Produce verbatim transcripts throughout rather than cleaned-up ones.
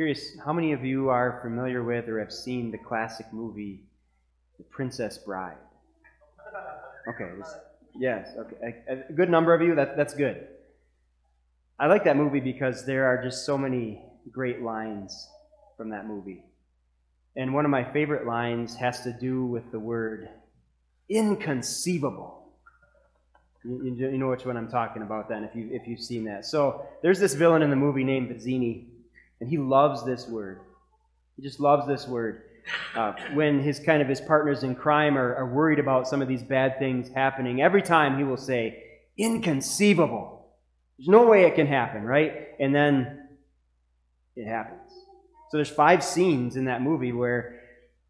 Curious, how many of you are familiar with or have seen the classic movie, The Princess Bride? Okay, this, yes, okay. A, a good number of you, that, that's good. I like that movie because there are just so many great lines from that movie. And one of my favorite lines has to do with the word inconceivable. You, you know which one I'm talking about then, if, you, if you've seen that. So there's this villain in the movie named Vizzini, and he loves this word. He just loves this word. Uh, when his kind of his partners in crime are, are worried about some of these bad things happening, every time he will say, inconceivable. There's no way it can happen, right? And then it happens. So there's five scenes in that movie where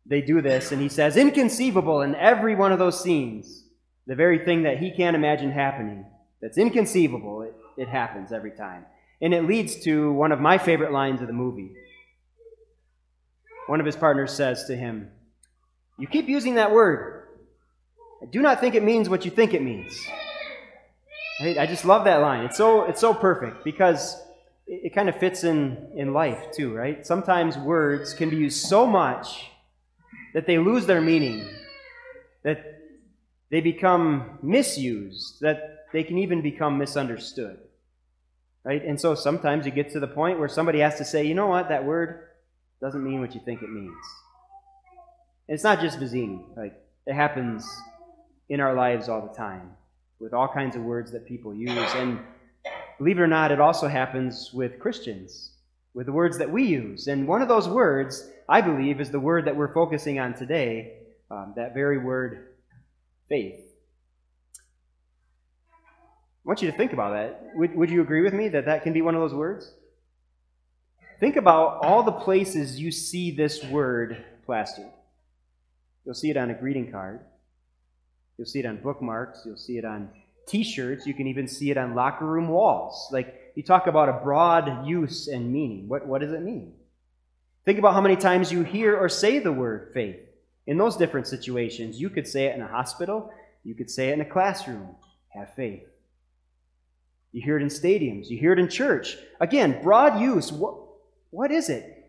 they do this, and he says, inconceivable, in every one of those scenes. The very thing that he can't imagine happening, that's inconceivable, it, it happens every time. And it leads to one of my favorite lines of the movie. One of his partners says to him, you keep using that word. I do not think it means what you think it means. Right? I just love that line. It's so, it's so perfect because it, it kind of fits in, in life too, right? Sometimes words can be used so much that they lose their meaning, that they become misused, that they can even become misunderstood, right? And so sometimes you get to the point where somebody has to say, you know what, that word doesn't mean what you think it means. And it's not just Vizzini. Like, it happens in our lives all the time with all kinds of words that people use. And believe it or not, it also happens with Christians, with the words that we use. And one of those words, I believe, is the word that we're focusing on today, um, that very word, faith. I want you to think about that. Would, would you agree with me that that can be one of those words? Think about all the places you see this word plastered. You'll see it on a greeting card. You'll see it on bookmarks. You'll see it on t-shirts. You can even see it on locker room walls. Like, you talk about a broad use and meaning. What, what does it mean? Think about how many times you hear or say the word faith. In those different situations, you could say it in a hospital, you could say it in a classroom, have faith. You hear it in stadiums, you hear it in church. Again, broad use, what, what is it?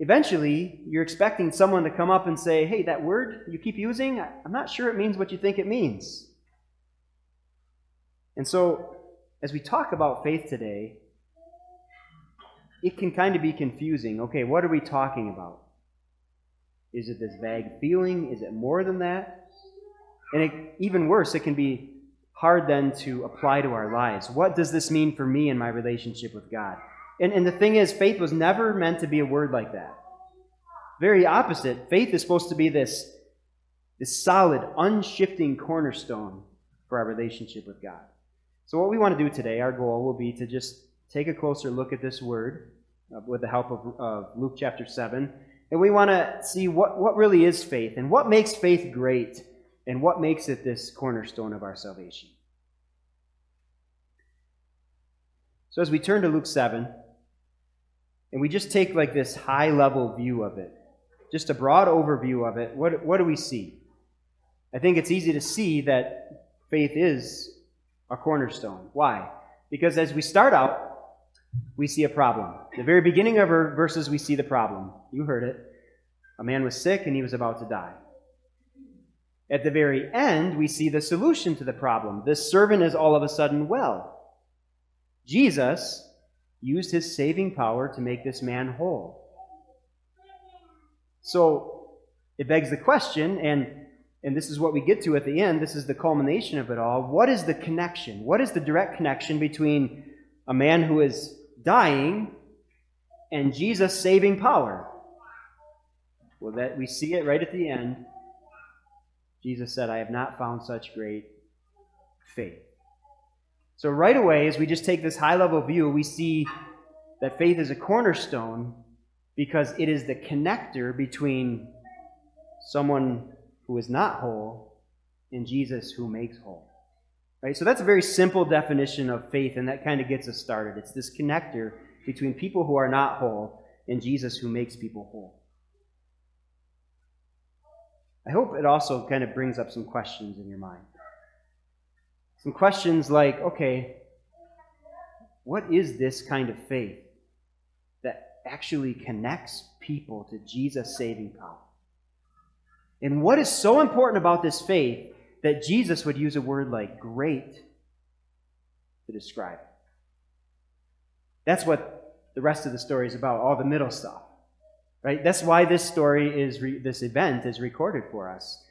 Eventually, you're expecting someone to come up and say, hey, that word you keep using, I'm not sure it means what you think it means. And so, as we talk about faith today, it can kind of be confusing. Okay, what are we talking about? Is it this vague feeling? Is it more than that? And it, even worse, it can be hard then to apply to our lives. What does this mean for me in my relationship with God? And, and the thing is, faith was never meant to be a word like that. Very opposite. Faith is supposed to be this, this solid, unshifting cornerstone for our relationship with God. So what we want to do today, our goal will be to just take a closer look at this word uh, with the help of uh, Luke chapter seven. And we want to see what, what really is faith and what makes faith great and what makes it this cornerstone of our salvation. So as we turn to Luke seven, and we just take like this high-level view of it, just a broad overview of it, what, what do we see? I think it's easy to see that faith is a cornerstone. Why? Because as we start out, we see a problem. At the very beginning of our verses, we see the problem. You heard it. A man was sick and he was about to die. At the very end, we see the solution to the problem. This servant is all of a sudden well. Jesus used his saving power to make this man whole. So it begs the question, and, and this is what we get to at the end. This is the culmination of it all. What is the connection? What is the direct connection between a man who is dying and Jesus' saving power? Well, that we see it right at the end. Jesus said, I have not found such great faith. So right away, as we just take this high-level view, we see that faith is a cornerstone because it is the connector between someone who is not whole and Jesus who makes whole. Right? So that's a very simple definition of faith, and that kind of gets us started. It's this connector between people who are not whole and Jesus who makes people whole. I hope it also kind of brings up some questions in your mind. Some questions like, okay, what is this kind of faith that actually connects people to Jesus' saving power. And what is so important about this faith that Jesus would use a word like great to describe it? That's what the rest of the story is about, all the middle stuff, right? That's why this story is, re- this event is recorded for us,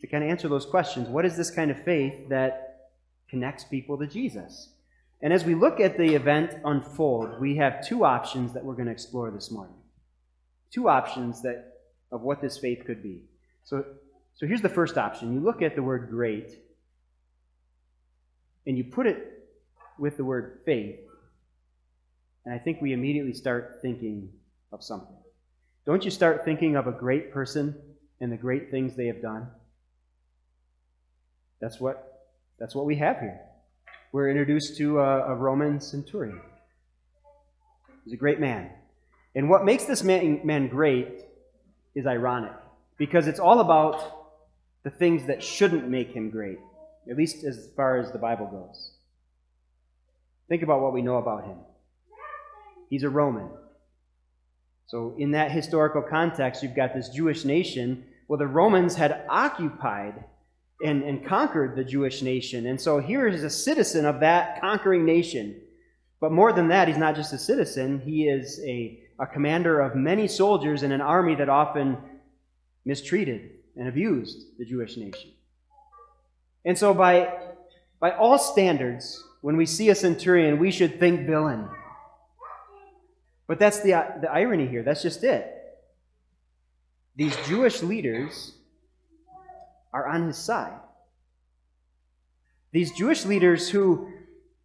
to kind of answer those questions. What is this kind of faith that connects people to Jesus? And as we look at the event unfold, we have two options that we're going to explore this morning. Two options that of what this faith could be. So, so here's the first option. You look at the word great, and you put it with the word faith, and I think we immediately start thinking of something. Don't you start thinking of a great person and the great things they have done? That's what, that's what we have here. We're introduced to a, a Roman centurion. He's a great man. And what makes this man, man great is ironic, because it's all about the things that shouldn't make him great, at least as far as the Bible goes. Think about what we know about him. He's a Roman. So in that historical context, you've got this Jewish nation. Well, the Romans had occupied and, and conquered the Jewish nation. And so here is a citizen of that conquering nation. But more than that, he's not just a citizen. He is a, a commander of many soldiers in an army that often mistreated and abused the Jewish nation. And so by, by all standards, when we see a centurion, we should think villain. But that's the, the irony here. That's just it. These Jewish leaders are on his side. These Jewish leaders who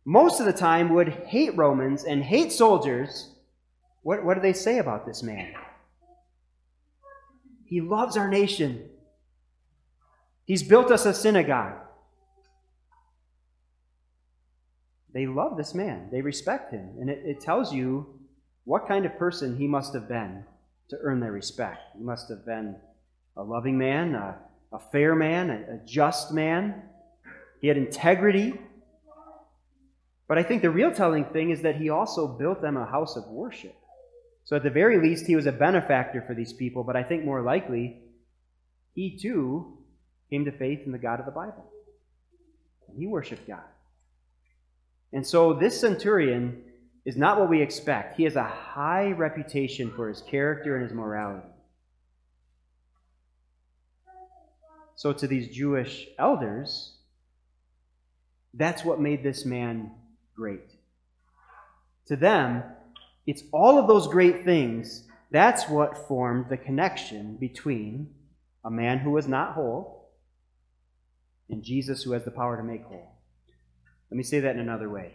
most of the time would hate Romans and hate soldiers, what, what do they say about this man? He loves our nation. He's built us a synagogue. They love this man. They respect him. And it, it tells you what kind of person he must have been to earn their respect. He must have been a loving man, a, a fair man, a, a just man. He had integrity. But I think the real telling thing is that he also built them a house of worship. So at the very least, he was a benefactor for these people, but I think more likely, he too came to faith in the God of the Bible. And he worshiped God. And so this centurion is not what we expect. He has a high reputation for his character and his morality. So to these Jewish elders, that's what made this man great. To them, it's all of those great things. That's what formed the connection between a man who was not whole and Jesus, who has the power to make whole. Let me say that in another way.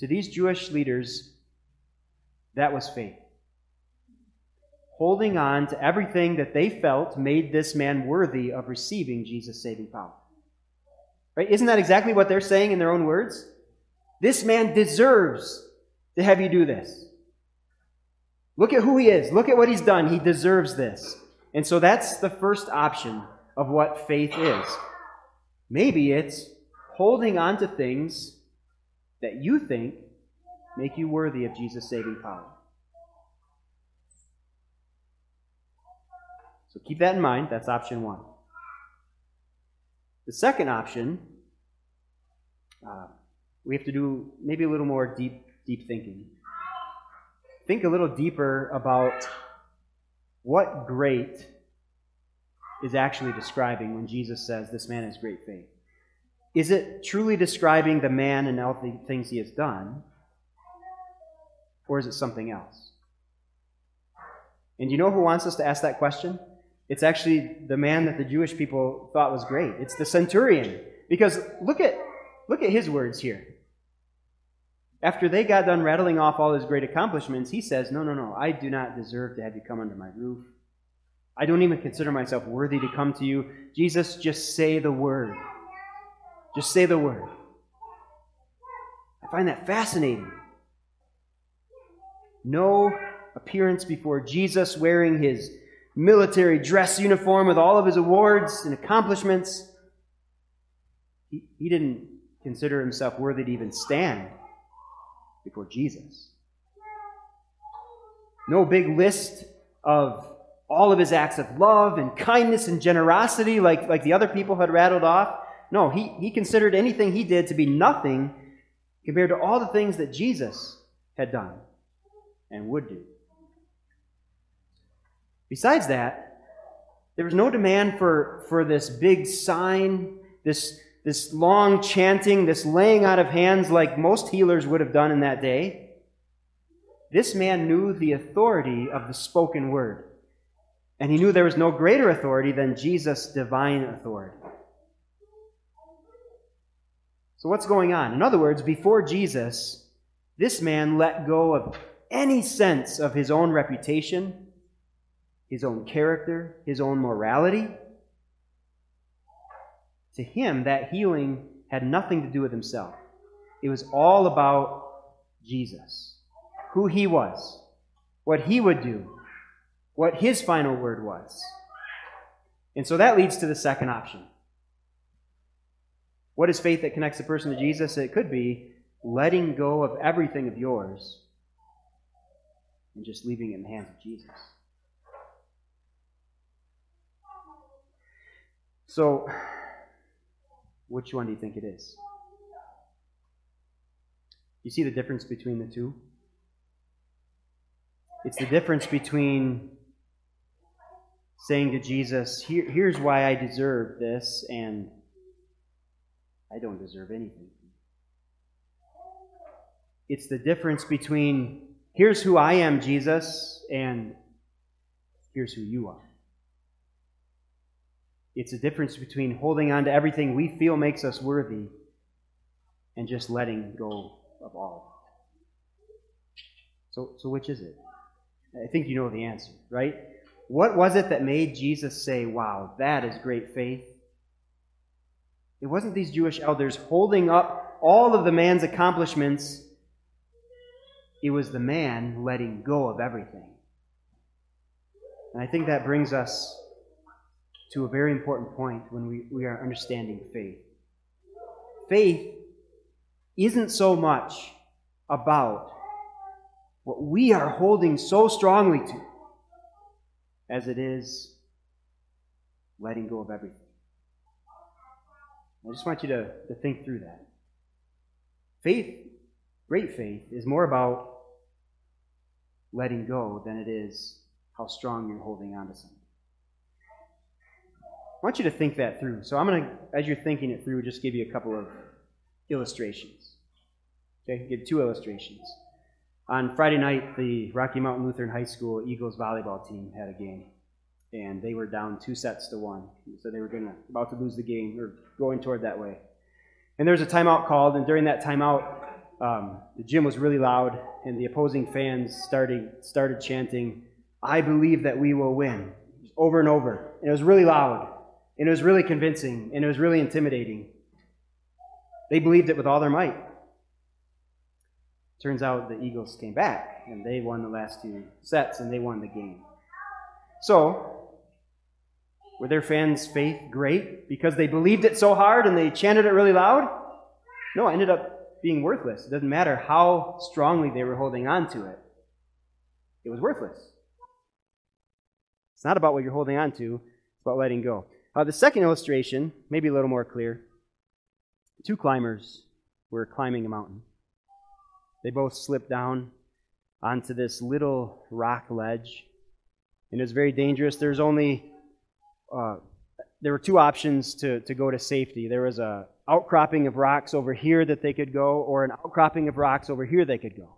To these Jewish leaders, that was faith. Holding on to everything that they felt made this man worthy of receiving Jesus' saving power. Right? Isn't that exactly what they're saying in their own words? This man deserves to have you do this. Look at who he is. Look at what he's done. He deserves this. And so that's the first option of what faith is. Maybe it's holding on to things that you think make you worthy of Jesus' saving power. So keep that in mind. That's option one. The second option, uh, we have to do maybe a little more deep, deep thinking. Think a little deeper about what great is actually describing when Jesus says this man has great faith. Is it truly describing the man and all the things he has done, or is it something else? And you know who wants us to ask that question? It's actually the man that the Jewish people thought was great. It's the centurion. Because look at, look at his words here. After they got done rattling off all his great accomplishments, he says, no, no, no, I do not deserve to have you come under my roof. I don't even consider myself worthy to come to you. Jesus, just say the word. Just say the word. I find that fascinating. No appearance before Jesus wearing his military dress uniform with all of his awards and accomplishments. He, he didn't consider himself worthy to even stand before Jesus. No big list of all of his acts of love and kindness and generosity like, like the other people had rattled off. No, he, he considered anything he did to be nothing compared to all the things that Jesus had done and would do. Besides that, there was no demand for, for this big sign, this, this long chanting, this laying out of hands like most healers would have done in that day. This man knew the authority of the spoken word, and he knew there was no greater authority than Jesus' divine authority. So what's going on? In other words, before Jesus, this man let go of any sense of his own reputation, his own character, his own morality. To him, that healing had nothing to do with himself. It was all about Jesus, who he was, what he would do, what his final word was. And so that leads to the second option. What is faith that connects a person to Jesus? It could be letting go of everything of yours and just leaving it in the hands of Jesus. So, which one do you think it is? You see the difference between the two? It's the difference between saying to Jesus, Here, here's why I deserve this, and I don't deserve anything. It's the difference between, here's who I am, Jesus, and here's who you are. It's a difference between holding on to everything we feel makes us worthy and just letting go of all. So, so which is it? I think you know the answer, right? What was it that made Jesus say, wow, that is great faith? It wasn't these Jewish elders holding up all of the man's accomplishments. It was the man letting go of everything. And I think that brings us to a very important point when we, we are understanding faith. Faith isn't so much about what we are holding so strongly to as it is letting go of everything. I just want you to, to think through that. Faith, great faith, is more about letting go than it is how strong you're holding on to something. I want you to think that through. So I'm going to, as you're thinking it through, just give you a couple of illustrations. Okay, give two illustrations. On Friday night, the Rocky Mountain Lutheran High School Eagles volleyball team had a game, and they were down two sets to one. So they were going to, about to lose the game, or going toward that way. And there was a timeout called, and during that timeout, um, the gym was really loud, and the opposing fans started, started chanting, "I believe that we will win," over and over. And it was really loud. And it was really convincing, and it was really intimidating. They believed it with all their might. Turns out the Eagles came back, and they won the last two sets, and they won the game. So, were their fans' faith great because they believed it so hard and they chanted it really loud? No, it ended up being worthless. It doesn't matter how strongly they were holding on to it. It was worthless. It's not about what you're holding on to. It's about letting go. Uh, the second illustration, maybe a little more clear. Two climbers were climbing a mountain. They both slipped down onto this little rock ledge, and it was very dangerous. There's only uh, there were two options to to go to safety. There was a outcropping of rocks over here that they could go, or an outcropping of rocks over here they could go.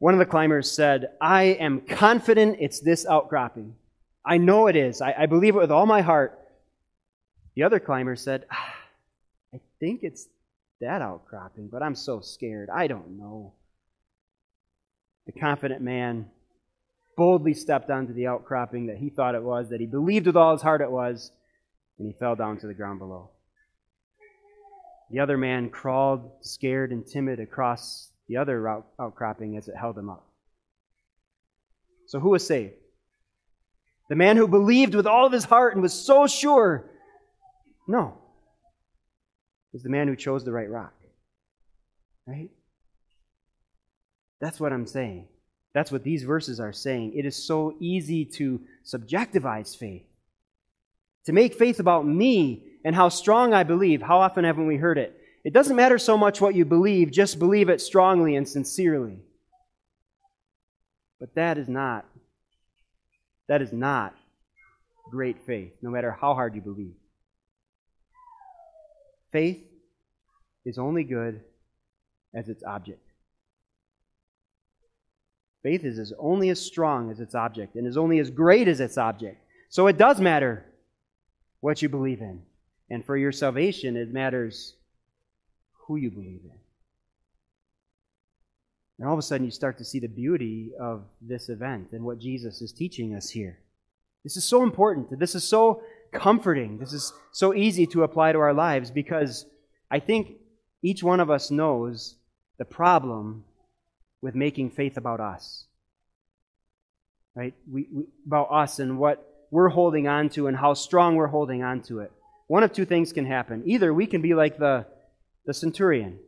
One of the climbers said, "I am confident it's this outcropping. I know it is. I, I believe it with all my heart." The other climber said, ah, I think it's that outcropping, but I'm so scared. I don't know. The confident man boldly stepped onto the outcropping that he thought it was, that he believed with all his heart it was, and he fell down to the ground below. The other man crawled, scared and timid, across the other out- outcropping as it held him up. So who was saved? The man who believed with all of his heart and was so sure? No. It was the man who chose the right rock. Right? That's what I'm saying. That's what these verses are saying. It is so easy to subjectivize faith, to make faith about me and how strong I believe. How often haven't we heard it? It doesn't matter so much what you believe, just believe it strongly and sincerely. But that is not, that is not great faith, no matter how hard you believe. Faith is only good as its object. Faith is, is only as strong as its object and is only as great as its object. So it does matter what you believe in. And for your salvation, it matters who you believe in. And all of a sudden, you start to see the beauty of this event and what Jesus is teaching us here. This is so important. This is so comforting. This is so easy to apply to our lives, because I think each one of us knows the problem with making faith about us, right? We, we, about us and what we're holding on to and how strong we're holding on to it. One of two things can happen. Either we can be like the, the centurion.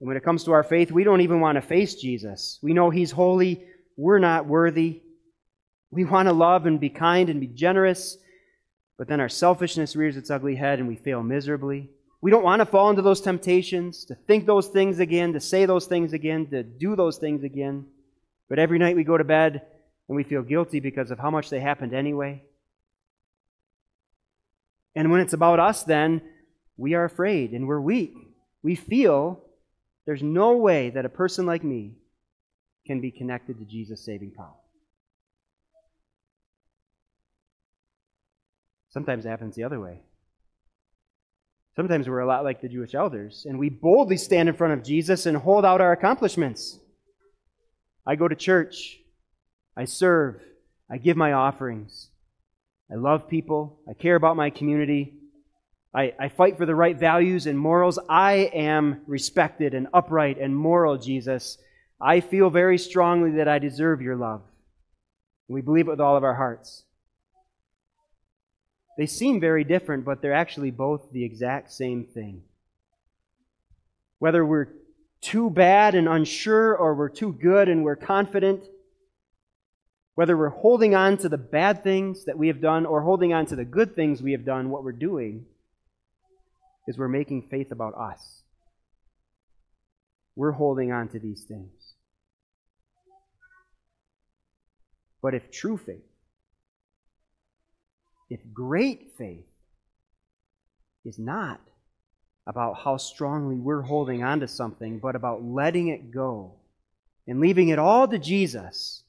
And when it comes to our faith, we don't even want to face Jesus. We know He's holy. We're not worthy. We want to love and be kind and be generous. But then our selfishness rears its ugly head and we fail miserably. We don't want to fall into those temptations, to think those things again, to say those things again, to do those things again. But every night we go to bed and we feel guilty because of how much they happened anyway. And when it's about us, then we are afraid and we're weak. We feel there's no way that a person like me can be connected to Jesus' saving power. Sometimes it happens the other way. Sometimes we're a lot like the Jewish elders, and we boldly stand in front of Jesus and hold out our accomplishments. I go to church. I serve. I give my offerings. I love people. I care about my community. I, I fight for the right values and morals. I am respected and upright and moral, Jesus. I feel very strongly that I deserve your love. We believe it with all of our hearts. They seem very different, but they're actually both the exact same thing. Whether we're too bad and unsure, or we're too good and we're confident, whether we're holding on to the bad things that we have done or holding on to the good things we have done, what we're doing is we're making faith about us. We're holding on to these things. But if true faith, if great faith is not about how strongly we're holding on to something, but about letting it go and leaving it all to Jesus,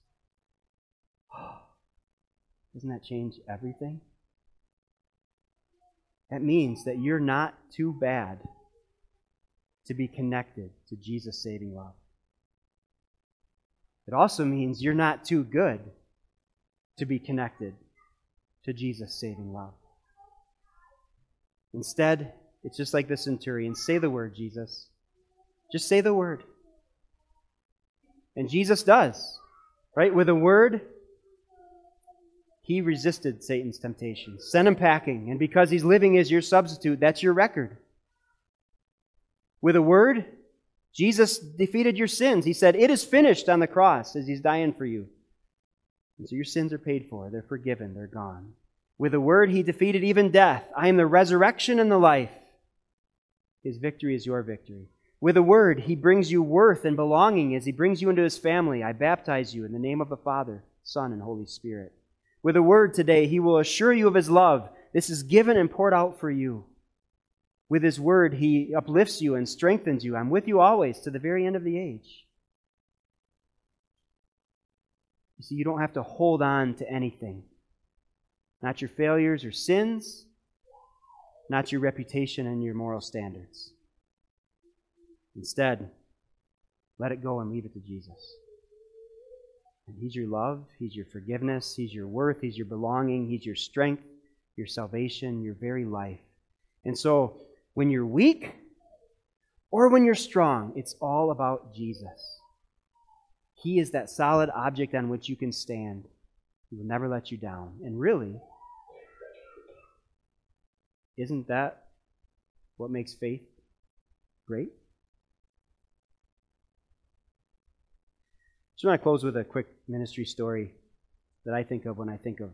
doesn't that change everything? That means that you're not too bad to be connected to Jesus' saving love. It also means you're not too good to be connected to Jesus' saving love. Instead, it's just like the centurion. Say the word, Jesus. Just say the word. And Jesus does, right? With a word, He resisted Satan's temptation, sent him packing, and because He's living as your substitute, that's your record. With a word, Jesus defeated your sins. He said, "It is finished," on the cross as He's dying for you. And so your sins are paid for. They're forgiven. They're gone. With a word, He defeated even death. I am the resurrection and the life. His victory is your victory. With a word, He brings you worth and belonging as He brings you into His family. I baptize you in the name of the Father, Son, and Holy Spirit. With a word today, He will assure you of His love. This is given and poured out for you. With His word, He uplifts you and strengthens you. I'm with you always to the very end of the age. You see, you don't have to hold on to anything. Not your failures or sins, not your reputation and your moral standards. Instead, let it go and leave it to Jesus. And He's your love, He's your forgiveness, He's your worth, He's your belonging, He's your strength, your salvation, your very life. And so, when you're weak or when you're strong, it's all about Jesus. He is that solid object on which you can stand. He will never let you down. And really, isn't that what makes faith great? So I want to close with a quick ministry story that I think of when I think of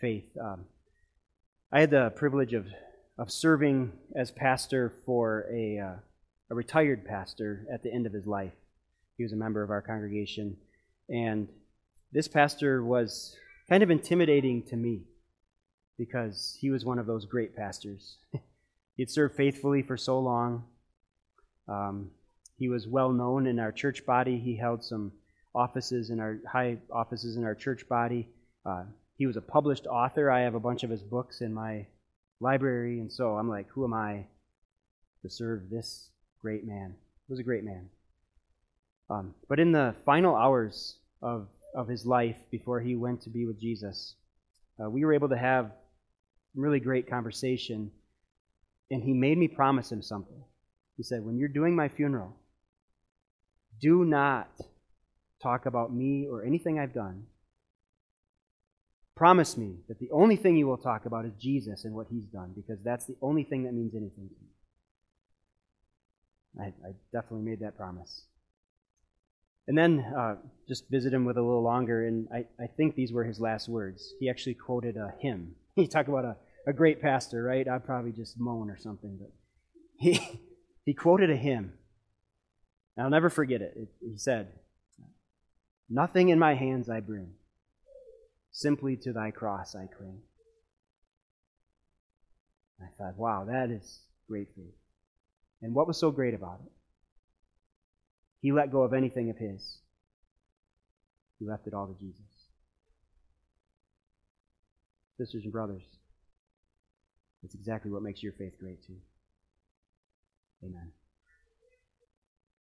faith. Um, I had the privilege of of serving as pastor for a uh, a retired pastor at the end of his life. He was a member of our congregation, and this pastor was kind of intimidating to me because he was one of those great pastors. He'd served faithfully for so long. Um, he was well known in our church body. He held some offices in our high offices in our church body. Uh, he was a published author. I have a bunch of his books in my library, and so I'm like, who am I to serve this great man? He was a great man. Um, but in the final hours of, of his life before he went to be with Jesus, uh, we were able to have a really great conversation, and he made me promise him something. He said, when you're doing my funeral, do not talk about me or anything I've done. Promise me that the only thing you will talk about is Jesus and what he's done, because that's the only thing that means anything to me. I, I definitely made that promise. And then uh, just visit him with a little longer, and I, I think these were his last words. He actually quoted a hymn. You talk about a, a great pastor, right? I'd probably just moan or something. But he, he quoted a hymn. And I'll never forget it. It. He said, "Nothing in my hands I bring. Simply to thy cross I cling." I thought, wow, that is great faith. And what was so great about it? He let go of anything of his. He left it all to Jesus. Sisters and brothers, that's exactly what makes your faith great too. Amen.